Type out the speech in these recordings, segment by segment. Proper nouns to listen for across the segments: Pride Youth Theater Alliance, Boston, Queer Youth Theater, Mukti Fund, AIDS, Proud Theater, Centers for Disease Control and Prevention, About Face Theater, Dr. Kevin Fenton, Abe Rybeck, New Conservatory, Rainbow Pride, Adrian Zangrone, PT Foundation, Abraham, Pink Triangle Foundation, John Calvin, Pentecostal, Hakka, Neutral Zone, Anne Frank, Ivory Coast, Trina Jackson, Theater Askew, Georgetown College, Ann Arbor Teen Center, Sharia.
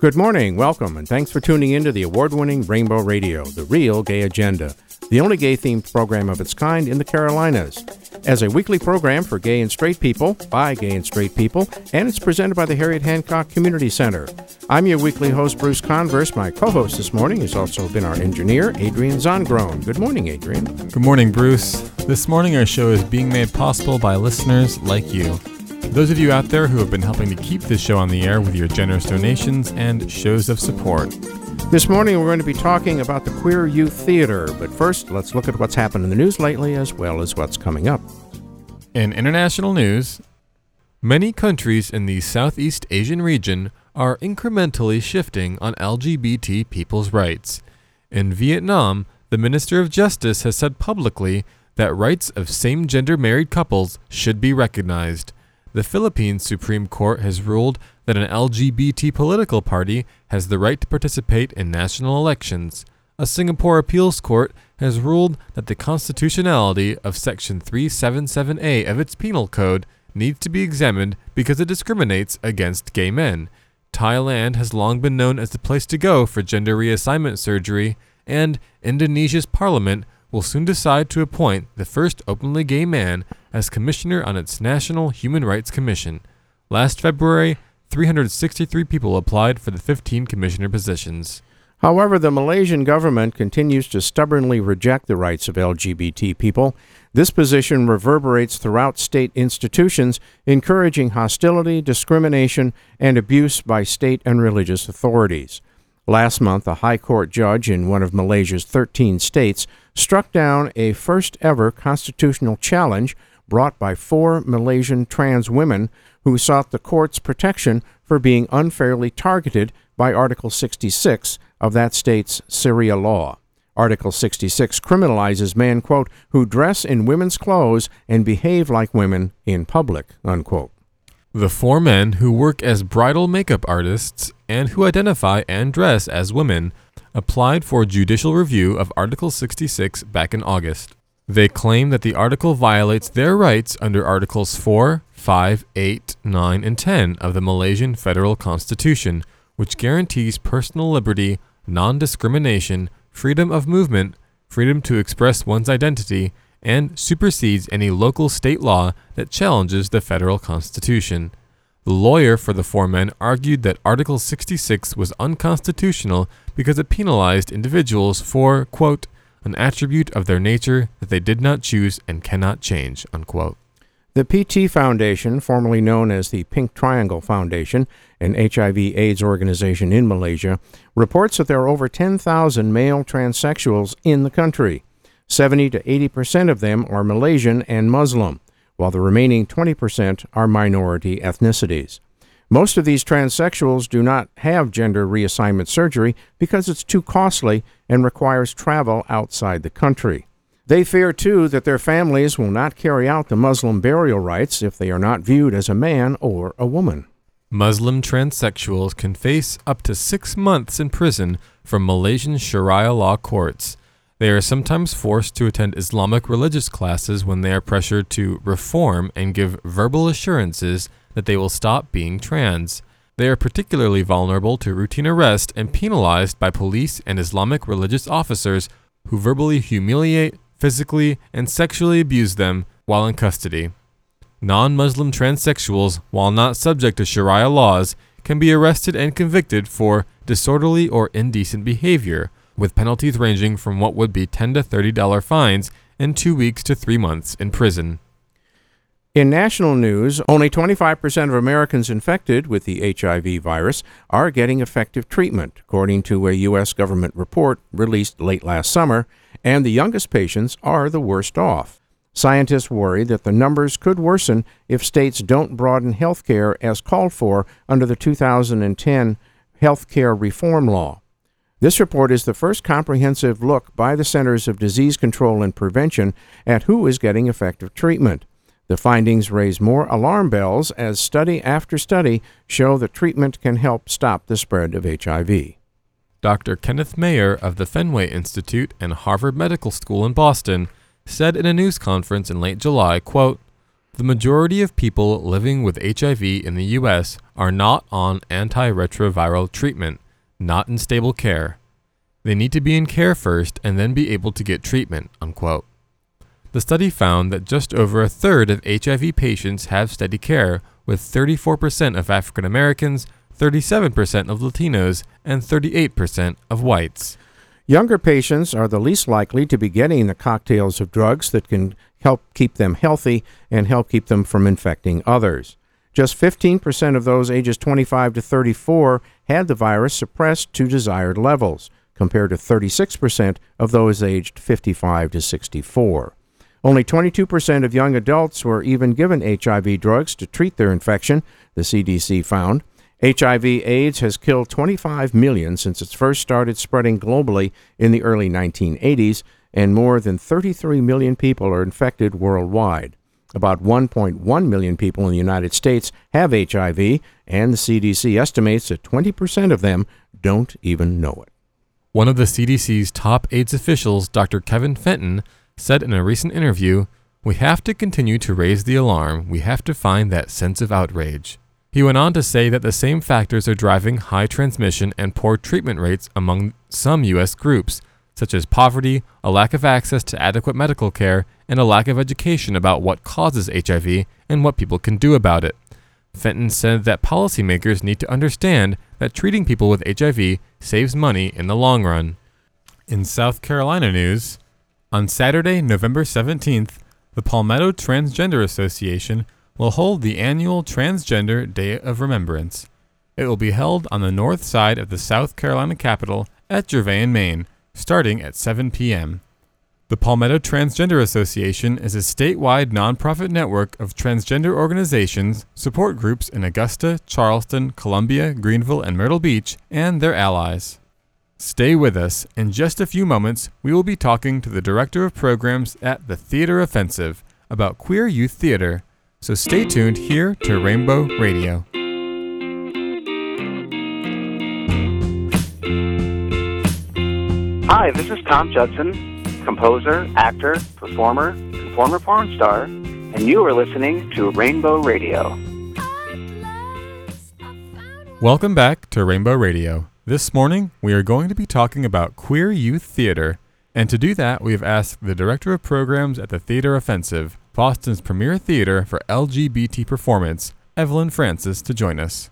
Good morning, welcome, and thanks for tuning in to the award-winning Rainbow Radio, The Real Gay Agenda, the only gay-themed program of its kind in the Carolinas. As a weekly program for gay and straight people, by gay and straight people, and it's presented by the Harriet Hancock Community Center. I'm your weekly host, Bruce Converse. My co-host this morning has also been our engineer, Adrian Zangrone. Good morning, Adrian. Good morning, Bruce. This morning our show is being made possible by listeners like you. Those of you out there who have been helping to keep this show on the air with your generous donations and shows of support. This morning we're going to be talking about the Queer Youth Theater, but first let's look at what's happened in the news lately as well as what's coming up. In international news, many countries in the Southeast Asian region are incrementally shifting on LGBT people's rights. In Vietnam, the Minister of Justice has said publicly that rights of same-gender married couples should be recognized. The Philippines Supreme Court has ruled that an LGBT political party has the right to participate in national elections. A Singapore appeals court has ruled that the constitutionality of Section 377A of its penal code needs to be examined because it discriminates against gay men. Thailand has long been known as the place to go for gender reassignment surgery, and Indonesia's parliament will soon decide to appoint the first openly gay man as commissioner on its National Human Rights Commission. Last February, 363 people applied for the 15 commissioner positions. However, the Malaysian government continues to stubbornly reject the rights of LGBT people. This position reverberates throughout state institutions, encouraging hostility, discrimination, and abuse by state and religious authorities. Last month, a high court judge in one of Malaysia's 13 states struck down a first-ever constitutional challenge brought by four Malaysian trans women who sought the court's protection for being unfairly targeted by Article 66 of that state's Sharia law. Article 66 criminalizes men, quote, who dress in women's clothes and behave like women in public, unquote. The four men who work as bridal makeup artists and who identify and dress as women applied for judicial review of Article 66 back in August. They claim that the article violates their rights under Articles 4, 5, 8, 9, and 10 of the Malaysian Federal Constitution, which guarantees personal liberty, non-discrimination, freedom of movement, freedom to express one's identity, and supersedes any local state law that challenges the federal constitution. The lawyer for the four men argued that Article 66 was unconstitutional because it penalized individuals for, quote, an attribute of their nature that they did not choose and cannot change, unquote. The PT Foundation, formerly known as the Pink Triangle Foundation, an HIV/AIDS organization in Malaysia, reports that there are over 10,000 male transsexuals in the country. 70 to 80% of them are Malaysian and Muslim, while the remaining 20% are minority ethnicities. Most of these transsexuals do not have gender reassignment surgery because it's too costly and requires travel outside the country. They fear, too, that their families will not carry out the Muslim burial rites if they are not viewed as a man or a woman. Muslim transsexuals can face up to 6 months in prison from Malaysian Sharia law courts. They are sometimes forced to attend Islamic religious classes when they are pressured to reform and give verbal assurances that they will stop being trans. They are particularly vulnerable to routine arrest and penalized by police and Islamic religious officers who verbally humiliate, physically, and sexually abuse them while in custody. Non-Muslim transsexuals, while not subject to Sharia laws, can be arrested and convicted for disorderly or indecent behavior, with penalties ranging from what would be $10 to $30 fines and 2 weeks to 3 months in prison. In national news, only 25% of Americans infected with the HIV virus are getting effective treatment, according to a U.S. government report released late last summer, and the youngest patients are the worst off. Scientists worry that the numbers could worsen if states don't broaden health care as called for under the 2010 health care reform law. This report is the first comprehensive look by the Centers for Disease Control and Prevention at who is getting effective treatment. The findings raise more alarm bells as study after study show that treatment can help stop the spread of HIV. Dr. Kenneth Mayer of the Fenway Institute and Harvard Medical School in Boston said in a news conference in late July, quote, The majority of people living with HIV in the U.S. are not on antiretroviral treatment, not in stable care. They need to be in care first and then be able to get treatment, unquote. The study found that just over a third of HIV patients have steady care, with 34% of African Americans, 37% of Latinos, and 38% of whites. Younger patients are the least likely to be getting the cocktails of drugs that can help keep them healthy and help keep them from infecting others. Just 15% of those ages 25 to 34 had the virus suppressed to desired levels, compared to 36% of those aged 55 to 64. Only 22% of young adults were even given HIV drugs to treat their infection, the CDC found. HIV/AIDS has killed 25 million since it first started spreading globally in the early 1980s, and more than 33 million people are infected worldwide. About 1.1 million people in the United States have HIV, and the CDC estimates that 20% of them don't even know it. One of the CDC's top AIDS officials, Dr. Kevin Fenton, said in a recent interview, "We have to continue to raise the alarm. We have to find that sense of outrage." He went on to say that the same factors are driving high transmission and poor treatment rates among some U.S. groups, such as poverty, a lack of access to adequate medical care, and a lack of education about what causes HIV and what people can do about it. Fenton said that policymakers need to understand that treating people with HIV saves money in the long run. In South Carolina news, on Saturday, November 17th, the Palmetto Transgender Association will hold the annual Transgender Day of Remembrance. It will be held on the north side of the South Carolina Capitol at Gervais and Main, starting at 7 p.m. The Palmetto Transgender Association is a statewide nonprofit network of transgender organizations, support groups in Augusta, Charleston, Columbia, Greenville, and Myrtle Beach, and their allies. Stay with us. In just a few moments, we will be talking to the Director of Programs at the Theater Offensive about queer youth theater. So stay tuned here to Rainbow Radio. Hi, this is Tom Judson, composer, actor, performer, and former porn star, and you are listening to Rainbow Radio. Welcome back to Rainbow Radio. This morning, we are going to be talking about queer youth theater, and to do that, we have asked the Director of Programs at the Theater Offensive, Boston's premier theater for LGBT performance, Evelyn Francis, to join us.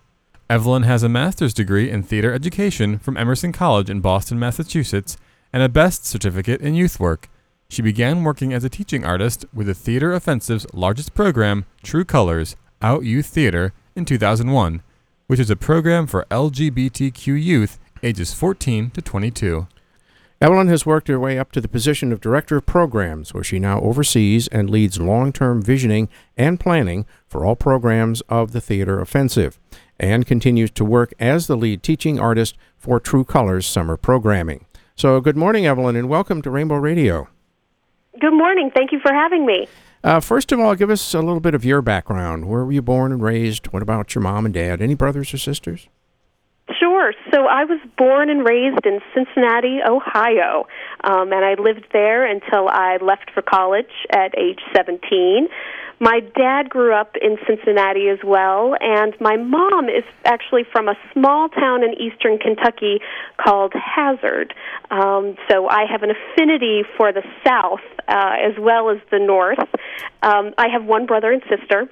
Evelyn has a master's degree in theater education from Emerson College in Boston, Massachusetts, and a BEST certificate in youth work. She began working as a teaching artist with the Theater Offensive's largest program, True Colors, Out Youth Theater, in 2001. Which is a program for LGBTQ youth ages 14 to 22. Evelyn has worked her way up to the position of Director of Programs, where she now oversees and leads long-term visioning and planning for all programs of the Theater Offensive, and continues to work as the lead teaching artist for True Colors summer programming. So good morning, Evelyn, and welcome to Rainbow Radio. Good morning. Thank you for having me. First of all, give us a little bit of your background. Where were you born and raised? What about your mom and dad? Any brothers or sisters? Sure. So I was born and raised in Cincinnati, Ohio, and I lived there until I left for college at age 17. My dad grew up in Cincinnati as well, and my mom is actually from a small town in eastern Kentucky called Hazard. So I have an affinity for the South as well as the North. I have one brother and sister.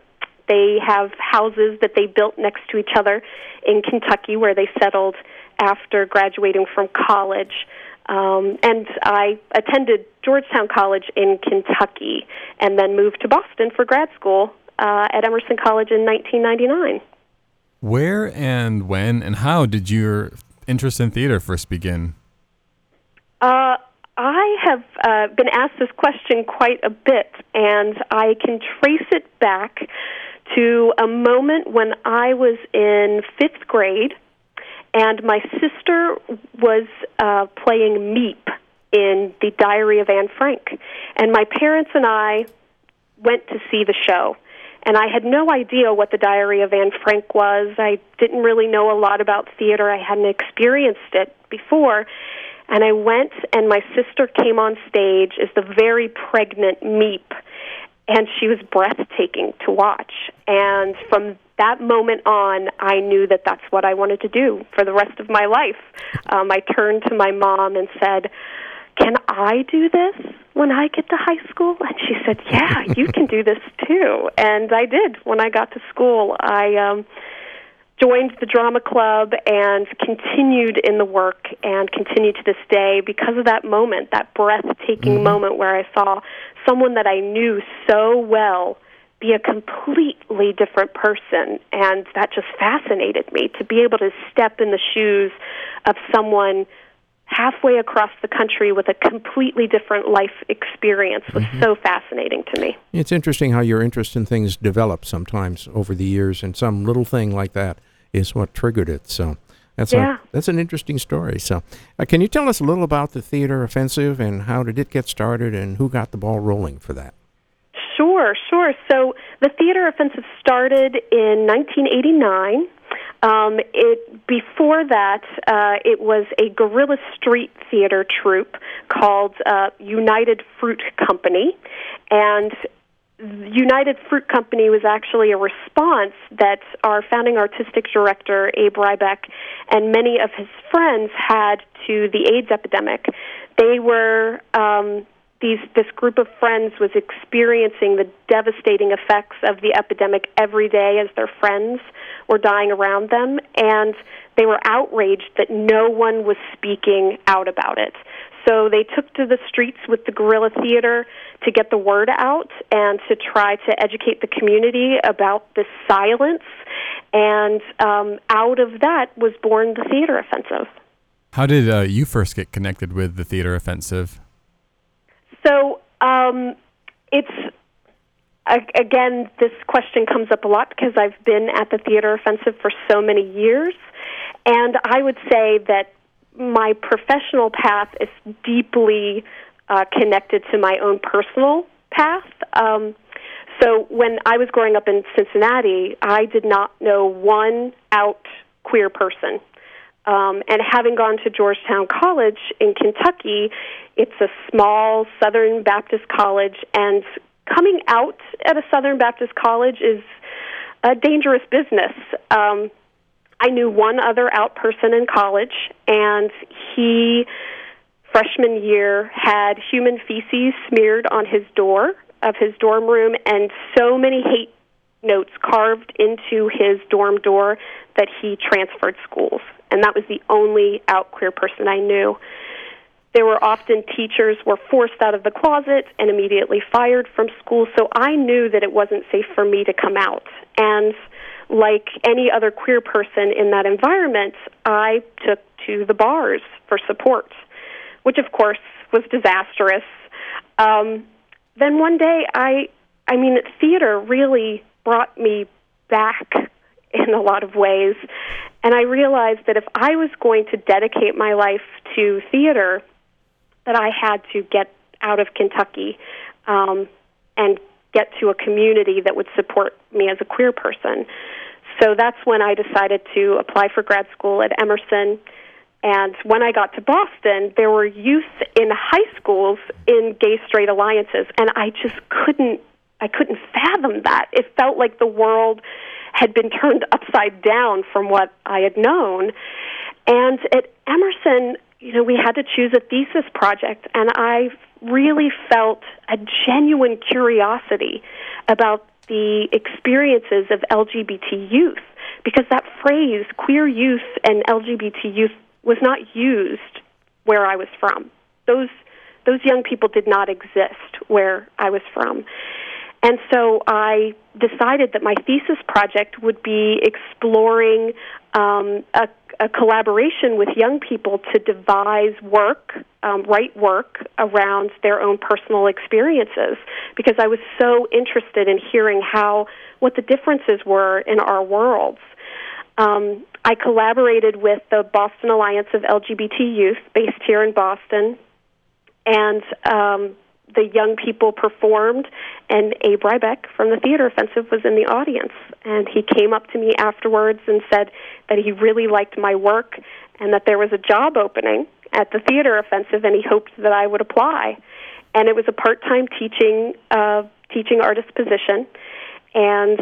They have houses that they built next to each other in Kentucky where they settled after graduating from college. And I attended Georgetown College in Kentucky and then moved to Boston for grad school at Emerson College in 1999. Where and when and how did your interest in theater first begin? I have been asked this question quite a bit, and I can trace it back to a moment when I was in fifth grade, and my sister was playing Meep in The Diary of Anne Frank. And my parents and I went to see the show. And I had no idea what The Diary of Anne Frank was. I didn't really know a lot about theater. I hadn't experienced it before. And I went, and my sister came on stage as the very pregnant Meep. And she was breathtaking to watch. And from that moment on, I knew that that's what I wanted to do for the rest of my life. I turned to my mom and said, "Can I do this when I get to high school?" And she said, "Yeah, you can do this too." And I did. When I got to school, I joined the drama club and continued in the work and continue to this day because of that moment, that breathtaking moment where I saw someone that I knew so well be a completely different person. And that just fascinated me, to be able to step in the shoes of someone halfway across the country with a completely different life experience was so fascinating to me. It's interesting how your interest in things develops sometimes over the years, and some little thing like that is what triggered it. So that's an interesting story. So can you tell us a little about the Theater Offensive, and how did it get started, and who got the ball rolling for that? Sure. So the Theater Offensive started in 1989. Before that, it was a guerrilla street theater troupe called United Fruit Company, and United Fruit Company was actually a response that our founding artistic director, Abe Rybeck, and many of his friends had to the AIDS epidemic. They were... This group of friends was experiencing the devastating effects of the epidemic every day as their friends were dying around them, and they were outraged that no one was speaking out about it. So they took to the streets with the guerrilla theater to get the word out and to try to educate the community about this silence, and out of that was born the Theater Offensive. How did you first get connected with the Theater Offensive? So again, this question comes up a lot because I've been at the Theater Offensive for so many years, and I would say that my professional path is deeply connected to my own personal path. So when I was growing up in Cincinnati, I did not know one out queer person. And having gone to Georgetown College in Kentucky, it's a small Southern Baptist college, and coming out at a Southern Baptist college is a dangerous business. I knew one other out person in college, and he, freshman year, had human feces smeared on his door of his dorm room, and so many hate notes carved into his dorm door that he transferred schools. And that was the only out queer person I knew. There were often teachers were forced out of the closet and immediately fired from school, so I knew that it wasn't safe for me to come out. And like any other queer person in that environment, I took to the bars for support, which of course was disastrous. Then one day, I mean, theater really brought me back in a lot of ways. And I realized that if I was going to dedicate my life to theater, that I had to get out of Kentucky and get to a community that would support me as a queer person. So that's when I decided to apply for grad school at Emerson. And when I got to Boston, there were youth in high schools in gay-straight alliances, and I just couldn't fathom that. It felt like the world had been turned upside down from what I had known. And at Emerson, you know, we had to choose a thesis project, and I really felt a genuine curiosity about the experiences of LGBT youth, because that phrase, queer youth and LGBT youth, was not used where I was from. Those young people did not exist where I was from. And so I decided that my thesis project would be exploring a collaboration with young people to devise work, write work around their own personal experiences, because I was so interested in hearing what the differences were in our worlds. I collaborated with the Boston Alliance of LGBT Youth, based here in Boston, and the young people performed, and Abe Rybeck from the Theater Offensive was in the audience. And he came up to me afterwards and said that he really liked my work and that there was a job opening at the Theater Offensive, and he hoped that I would apply. And it was a part-time teaching teaching artist position. And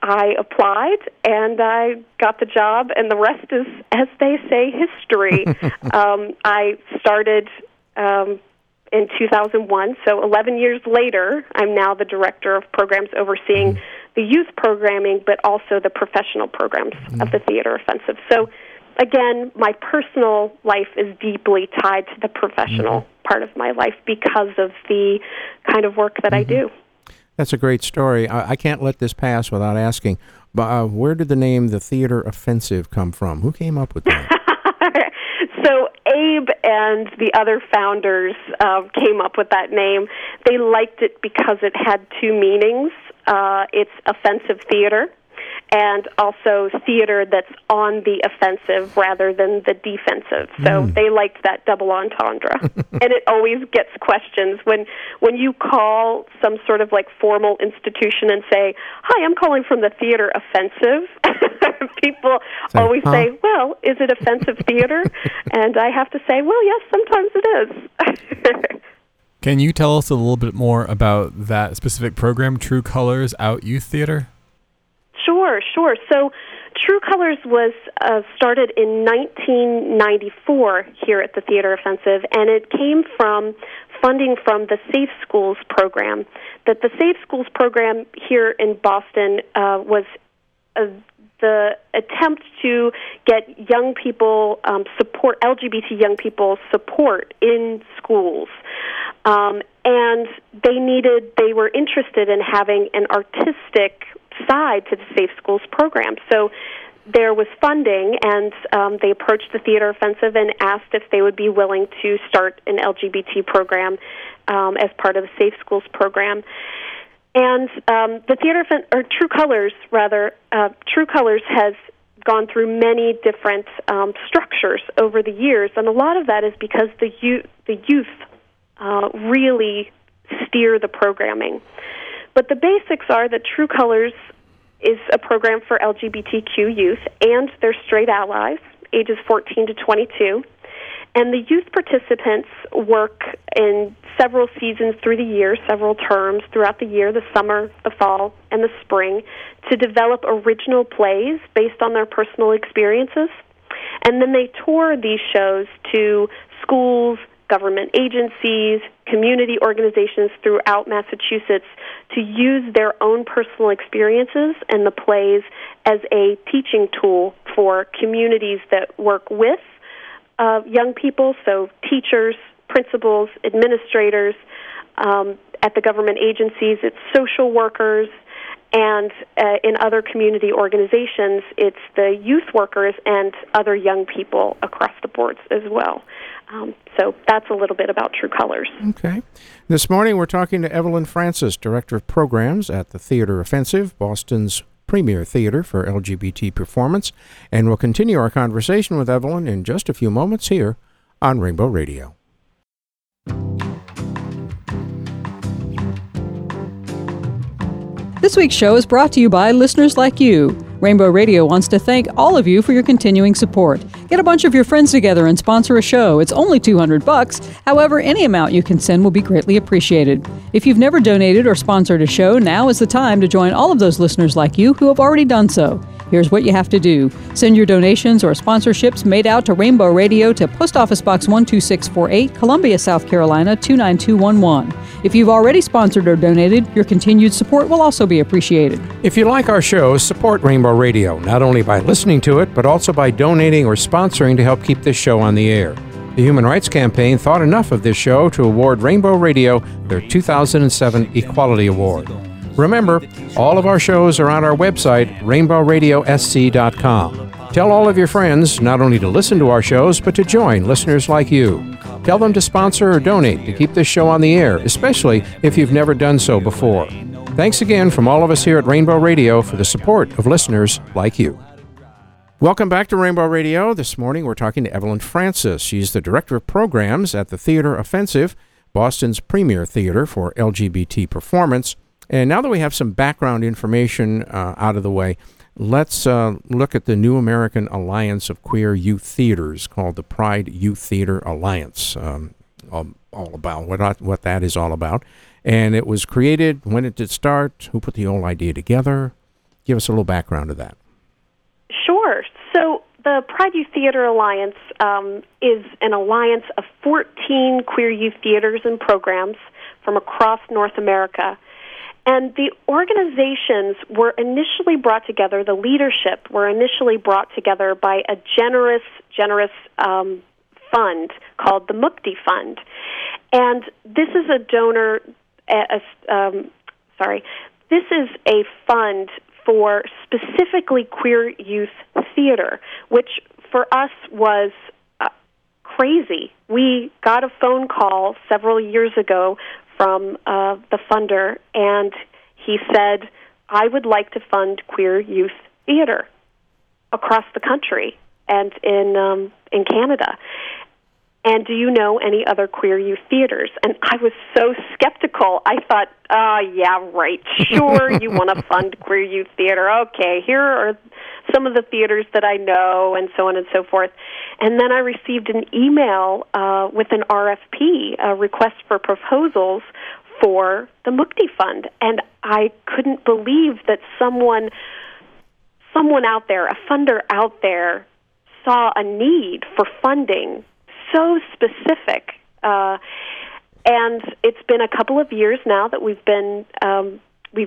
I applied, and I got the job, and the rest is, as they say, history. I started in 2001, so 11 years later, I'm now the director of programs overseeing the youth programming, but also the professional programs of the Theater Offensive. So, again, my personal life is deeply tied to the professional part of my life because of the kind of work that I do. That's a great story. I can't let this pass without asking, but where did the name The Theater Offensive come from? Who came up with that? So Abe and the other founders came up with that name. They liked it because it had two meanings. It's offensive theater and also theater that's on the offensive rather than the defensive. So they liked that double entendre. And it always gets questions. When you call some sort of like formal institution and say, "Hi, I'm calling from the Theater Offensive," people always say, "Well, is it offensive theater?" And I have to say, "Well, yes, sometimes it is." Can you tell us a little bit more about that specific program, True Colors Out Youth Theater? Sure. So True Colors was started in 1994 here at the Theater Offensive, and it came from funding from the Safe Schools program. That the Safe Schools program here in Boston was the attempt to get young people support, LGBT young people support in schools. And they were interested in having an artistic side to the Safe Schools program. So there was funding, and they approached the Theater Offensive and asked if they would be willing to start an LGBT program as part of the Safe Schools program. And the Theater or True Colors, rather, True Colors has gone through many different structures over the years, and a lot of that is because the youth really steer the programming. But the basics are that True Colors is a program for LGBTQ youth and their straight allies, ages 14 to 22. And the youth participants work in several seasons through the year, several terms throughout the year, the summer, the fall, and the spring, to develop original plays based on their personal experiences. And then they tour these shows to schools, government agencies, community organizations throughout Massachusetts to use their own personal experiences and the plays as a teaching tool for communities that work with young people, so teachers, principals, administrators, at the government agencies, it's social workers, and in other community organizations, it's the youth workers and other young people across the boards as well. So that's a little bit about True Colors. Okay. This morning we're talking to Evelyn Francis, Director of Programs at the Theater Offensive, Boston's premier theater for LGBT performance, and we'll continue our conversation with Evelyn in just a few moments here on Rainbow Radio. This week's show is brought to you by listeners like you. Rainbow Radio wants to thank all of you for your continuing support. Get a bunch of your friends together and sponsor a show. It's only $200. However, any amount you can send will be greatly appreciated. If you've never donated or sponsored a show, now is the time to join all of those listeners like you who have already done so. Here's what you have to do. Send your donations or sponsorships made out to Rainbow Radio to Post Office Box 12648, Columbia, South Carolina 29211. If you've already sponsored or donated, your continued support will also be appreciated. If you like our show, support Rainbow Radio, not only by listening to it, but also by donating or sponsoring to help keep this show on the air. The Human Rights Campaign thought enough of this show to award Rainbow Radio their 2007 Equality Award. Remember, all of our shows are on our website, rainbowradiosc.com. Tell all of your friends not only to listen to our shows, but to join listeners like you. Tell them to sponsor or donate to keep this show on the air, especially if you've never done so before. Thanks again from all of us here at Rainbow Radio for the support of listeners like you. Welcome back to Rainbow Radio. This morning we're talking to Evelyn Francis. She's the Director of Programs at the Theater Offensive, Boston's premier theater for LGBT performance. And now that we have some background information out of the way, let's look at the New American Alliance of Queer Youth Theaters called the Pride Youth Theater Alliance, all about what that is all about. And it was created, when did it start, who put the whole idea together? Give us a little background of that. Sure. So the Pride Youth Theater Alliance is an alliance of 14 queer youth theaters and programs from across North America. And the organizations were initially brought together, the leadership were initially brought together by a generous fund called the Mukti Fund. And this is a donor, this is a fund for specifically queer youth theater, which for us was crazy. We got a phone call several years ago from the funder, and he said, I would like to fund queer youth theater across the country and in Canada. And do you know any other queer youth theaters? And I was so skeptical. I thought, yeah, right, sure, you want to fund queer youth theater. Okay, here are some of the theaters that I know, and so on and so forth. And then I received an email with an RFP, a request for proposals for the Mukti Fund. And I couldn't believe that someone out there, a funder out there, saw a need for funding so specific, and it's been a couple of years now that we've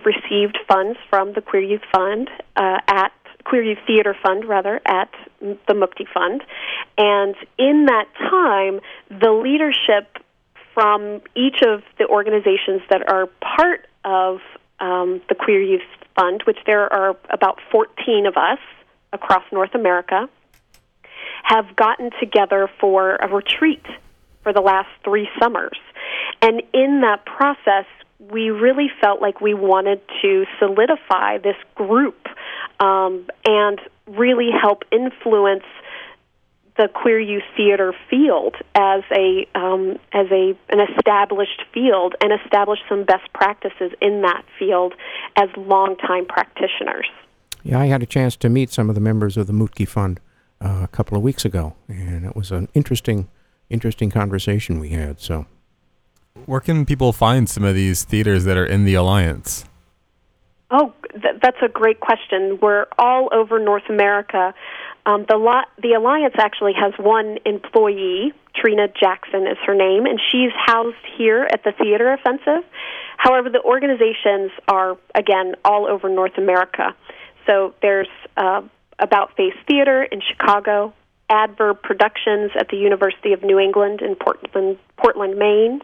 received funds from the Queer Youth Fund at Queer Youth Theater Fund rather at the Mukti Fund, and in that time, the leadership from each of the organizations that are part of the Queer Youth Fund, which there are about 14 of us across North America, have gotten together for a retreat for the last 3 summers. And in that process, we really felt like we wanted to solidify this group and really help influence the queer youth theater field as an established field and establish some best practices in that field as longtime practitioners. Yeah, I had a chance to meet some of the members of the Mukti Fund a couple of weeks ago, and it was an interesting conversation we had. So, where can people find some of these theaters that are in the Alliance? Oh, that's a great question. We're all over North America. The Alliance actually has one employee, Trina Jackson is her name, and she's housed here at the Theater Offensive. However, the organizations are, again, all over North America. So there's About Face Theater in Chicago, Adverb Productions at the University of New England in Portland, Maine.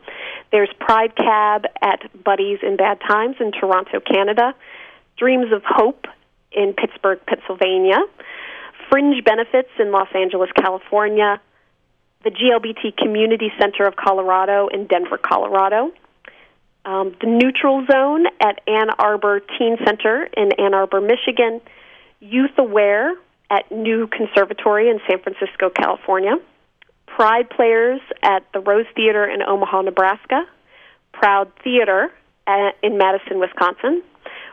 There's Pride Cab at Buddies in Bad Times in Toronto, Canada. Dreams of Hope in Pittsburgh, Pennsylvania. Fringe Benefits in Los Angeles, California. The LGBT Community Center of Colorado in Denver, Colorado. The Neutral Zone at Ann Arbor Teen Center in Ann Arbor, Michigan. Youth Aware at New Conservatory in San Francisco, California. Pride Players at the Rose Theater in Omaha, Nebraska. Proud Theater in Madison, Wisconsin.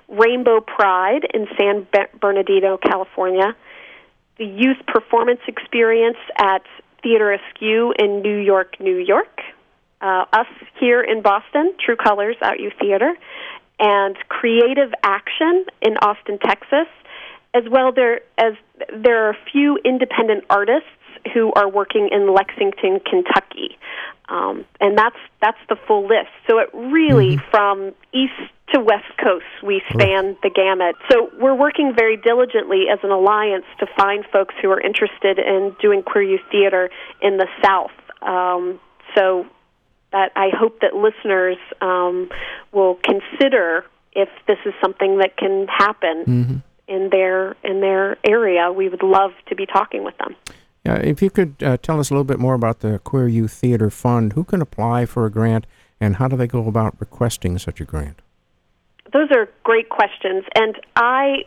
Rainbow Pride in San Bernardino, California. The Youth Performance Experience at Theater Askew in New York, New York. Us here in Boston, True Colors Out Youth Theater. And Creative Action in Austin, Texas. As well, there are a few independent artists who are working in Lexington, Kentucky, and that's the full list. So it really, from east to west coast, we span the gamut. So we're working very diligently as an alliance to find folks who are interested in doing queer youth theater in the South. So that I hope that listeners will consider if this is something that can happen. Mm-hmm. In their area, we would love to be talking with them. If you could tell us a little bit more about the Queer Youth Theater Fund, who can apply for a grant, and how do they go about requesting such a grant? Those are great questions, and I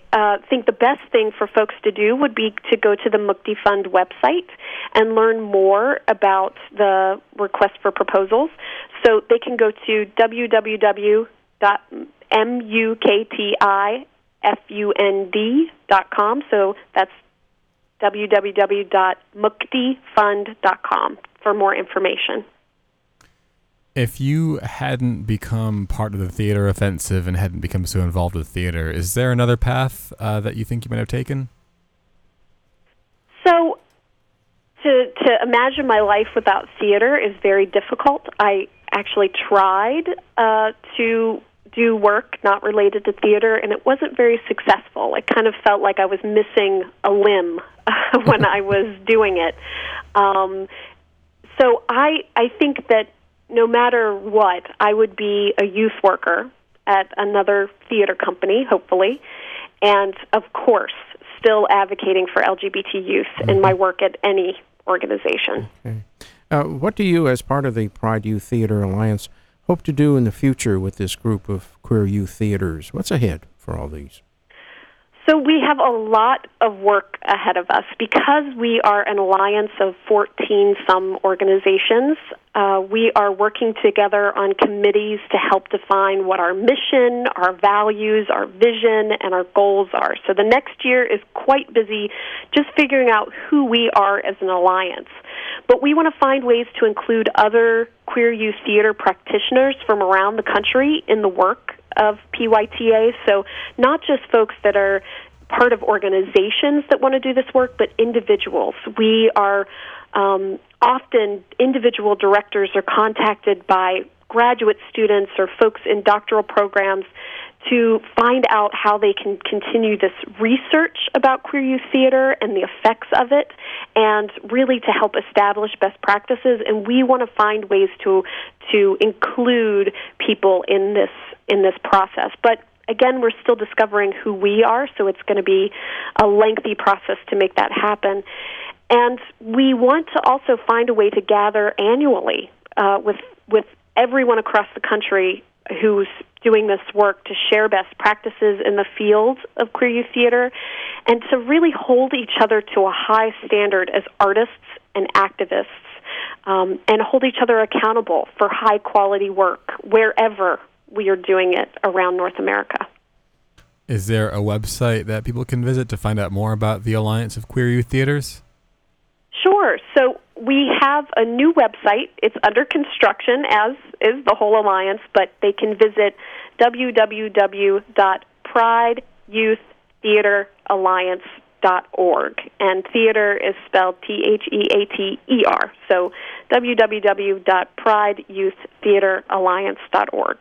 think the best thing for folks to do would be to go to the Mukti Fund website and learn more about the request for proposals. So they can go to www.muktifund.com. So that's www.muktifund.com for more information. If you hadn't become part of the Theater Offensive and hadn't become so involved with theater, is there another path that you think you might have taken? So, to imagine my life without theater is very difficult. I actually tried to do work not related to theater, and it wasn't very successful. I kind of felt like I was missing a limb when I was doing it. So I think that no matter what, I would be a youth worker at another theater company, hopefully, and, of course, still advocating for LGBT youth in my work at any organization. Okay. What do you, as part of the Pride Youth Theater Alliance, hope to do in the future with this group of queer youth theaters? What's ahead for all these? So we have a lot of work ahead of us. Because we are an alliance of 14-some organizations, we are working together on committees to help define what our mission, our values, our vision, and our goals are. So the next year is quite busy just figuring out who we are as an alliance. But we want to find ways to include other queer youth theater practitioners from around the country in the work of PYTA, so not just folks that are part of organizations that want to do this work, but individuals. We are often individual directors are contacted by graduate students or folks in doctoral programs to find out how they can continue this research about queer youth theater and the effects of it, and really to help establish best practices. And we want to find ways to include people in this process. But again, we're still discovering who we are, so it's going to be a lengthy process to make that happen. And we want to also find a way to gather annually with everyone across the country who's doing this work to share best practices in the field of queer youth theater and to really hold each other to a high standard as artists and activists, and hold each other accountable for high-quality work wherever we are doing it around North America. Is there a website that people can visit to find out more about the Alliance of Queer Youth Theaters? Sure. So we have a new website. It's under construction, as is the whole alliance, but they can visit www.prideyouththeateralliance.org. And theater is spelled THEATER. So www.prideyouththeateralliance.org.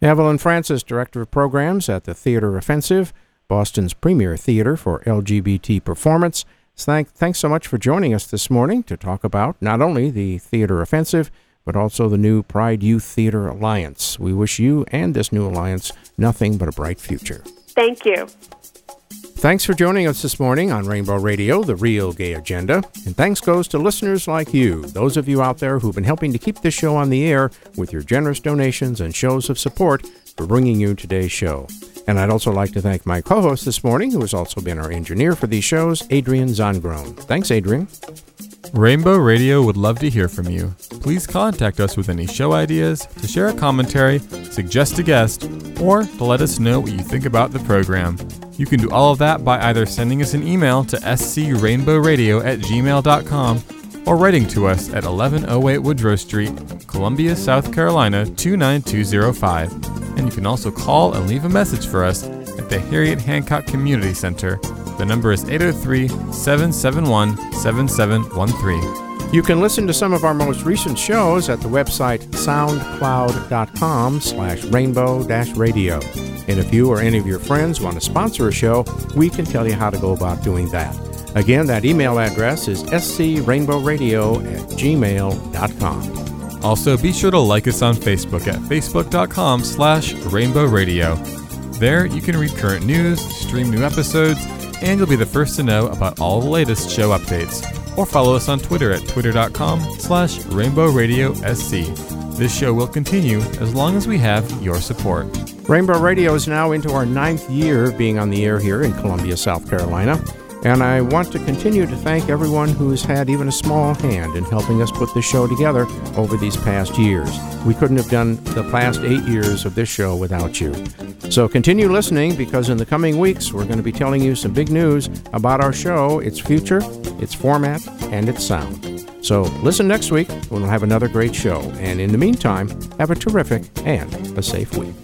Evelyn Francis, Director of Programs at the Theater Offensive, Boston's premier theater for LGBT performance. Thanks so much for joining us this morning to talk about not only the Theater Offensive, but also the new Pride Youth Theater Alliance. We wish you and this new alliance nothing but a bright future. Thank you. Thanks for joining us this morning on Rainbow Radio, The Real Gay Agenda. And thanks goes to listeners like you, those of you out there who've been helping to keep this show on the air with your generous donations and shows of support for bringing you today's show. And I'd also like to thank my co-host this morning, who has also been our engineer for these shows, Adrian Zangrone. Thanks, Adrian. Rainbow Radio would love to hear from you. Please contact us with any show ideas, to share a commentary, suggest a guest, or to let us know what you think about the program. You can do all of that by either sending us an email to scrainbowradio@gmail.com or writing to us at 1108 Woodrow Street, Columbia, South Carolina, 29205. And you can also call and leave a message for us at the Harriet Hancock Community Center. The number is 803-771-7713. You can listen to some of our most recent shows at the website soundcloud.com/rainbow-radio. And if you or any of your friends want to sponsor a show, we can tell you how to go about doing that. Again, that email address is scrainbowradio@gmail.com. Also, be sure to like us on Facebook at facebook.com/rainbowradio. There, you can read current news, stream new episodes, and you'll be the first to know about all the latest show updates. Or follow us on Twitter at twitter.com/rainbowradiosc. This show will continue as long as we have your support. Rainbow Radio is now into our 9th year of being on the air here in Columbia, South Carolina. And I want to continue to thank everyone who's had even a small hand in helping us put this show together over these past years. We couldn't have done the past 8 years of this show without you. So continue listening, because in the coming weeks, we're going to be telling you some big news about our show, its future, its format, and its sound. So listen next week when we'll have another great show. And in the meantime, have a terrific and a safe week.